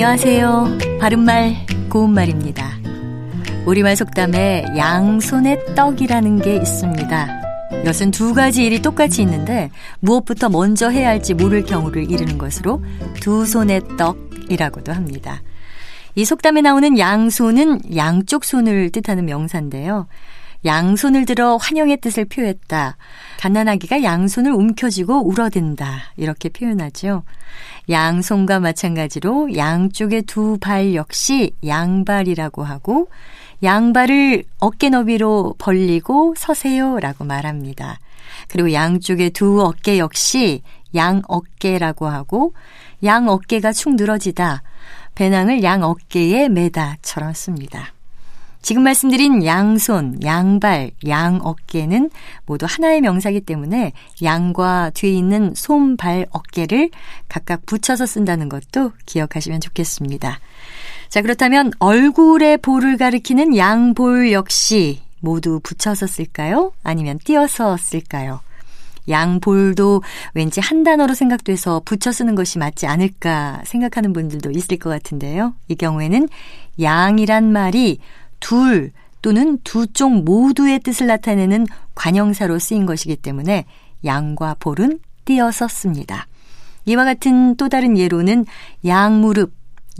안녕하세요. 바른말 고운말입니다. 우리말 속담에 양손에 떡이라는 게 있습니다. 이것은 두 가지 일이 똑같이 있는데 무엇부터 먼저 해야 할지 모를 경우를 이르는 것으로 두 손의 떡이라고도 합니다. 이 속담에 나오는 양손은 양쪽 손을 뜻하는 명사인데요. 양손을 들어 환영의 뜻을 표했다. 갓난아기가 양손을 움켜쥐고 울어댄다. 이렇게 표현하죠. 양손과 마찬가지로 양쪽의 두 발 역시 양발이라고 하고 양발을 어깨 너비로 벌리고 서세요라고 말합니다. 그리고 양쪽의 두 어깨 역시 양어깨라고 하고 양어깨가 축 늘어지다. 배낭을 양어깨에 메다처럼 씁니다. 지금 말씀드린 양손, 양발, 양어깨는 모두 하나의 명사이기 때문에 양과 뒤에 있는 손, 발, 어깨를 각각 붙여서 쓴다는 것도 기억하시면 좋겠습니다. 자, 그렇다면 얼굴에 볼을 가리키는 양볼 역시 모두 붙여서 쓸까요? 아니면 띄어서 쓸까요? 양볼도 왠지 한 단어로 생각돼서 붙여 쓰는 것이 맞지 않을까 생각하는 분들도 있을 것 같은데요. 이 경우에는 양이란 말이 둘 또는 두 쪽 모두의 뜻을 나타내는 관형사로 쓰인 것이기 때문에 양과 볼은 띄어서 씁니다. 이와 같은 또 다른 예로는 양무릎,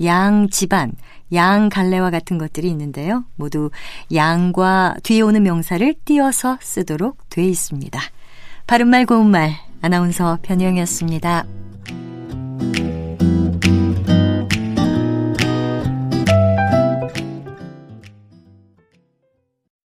양집안, 양갈래와 같은 것들이 있는데요. 모두 양과 뒤에 오는 명사를 띄어서 쓰도록 돼 있습니다. 바른말 고운말 아나운서 변희영이었습니다.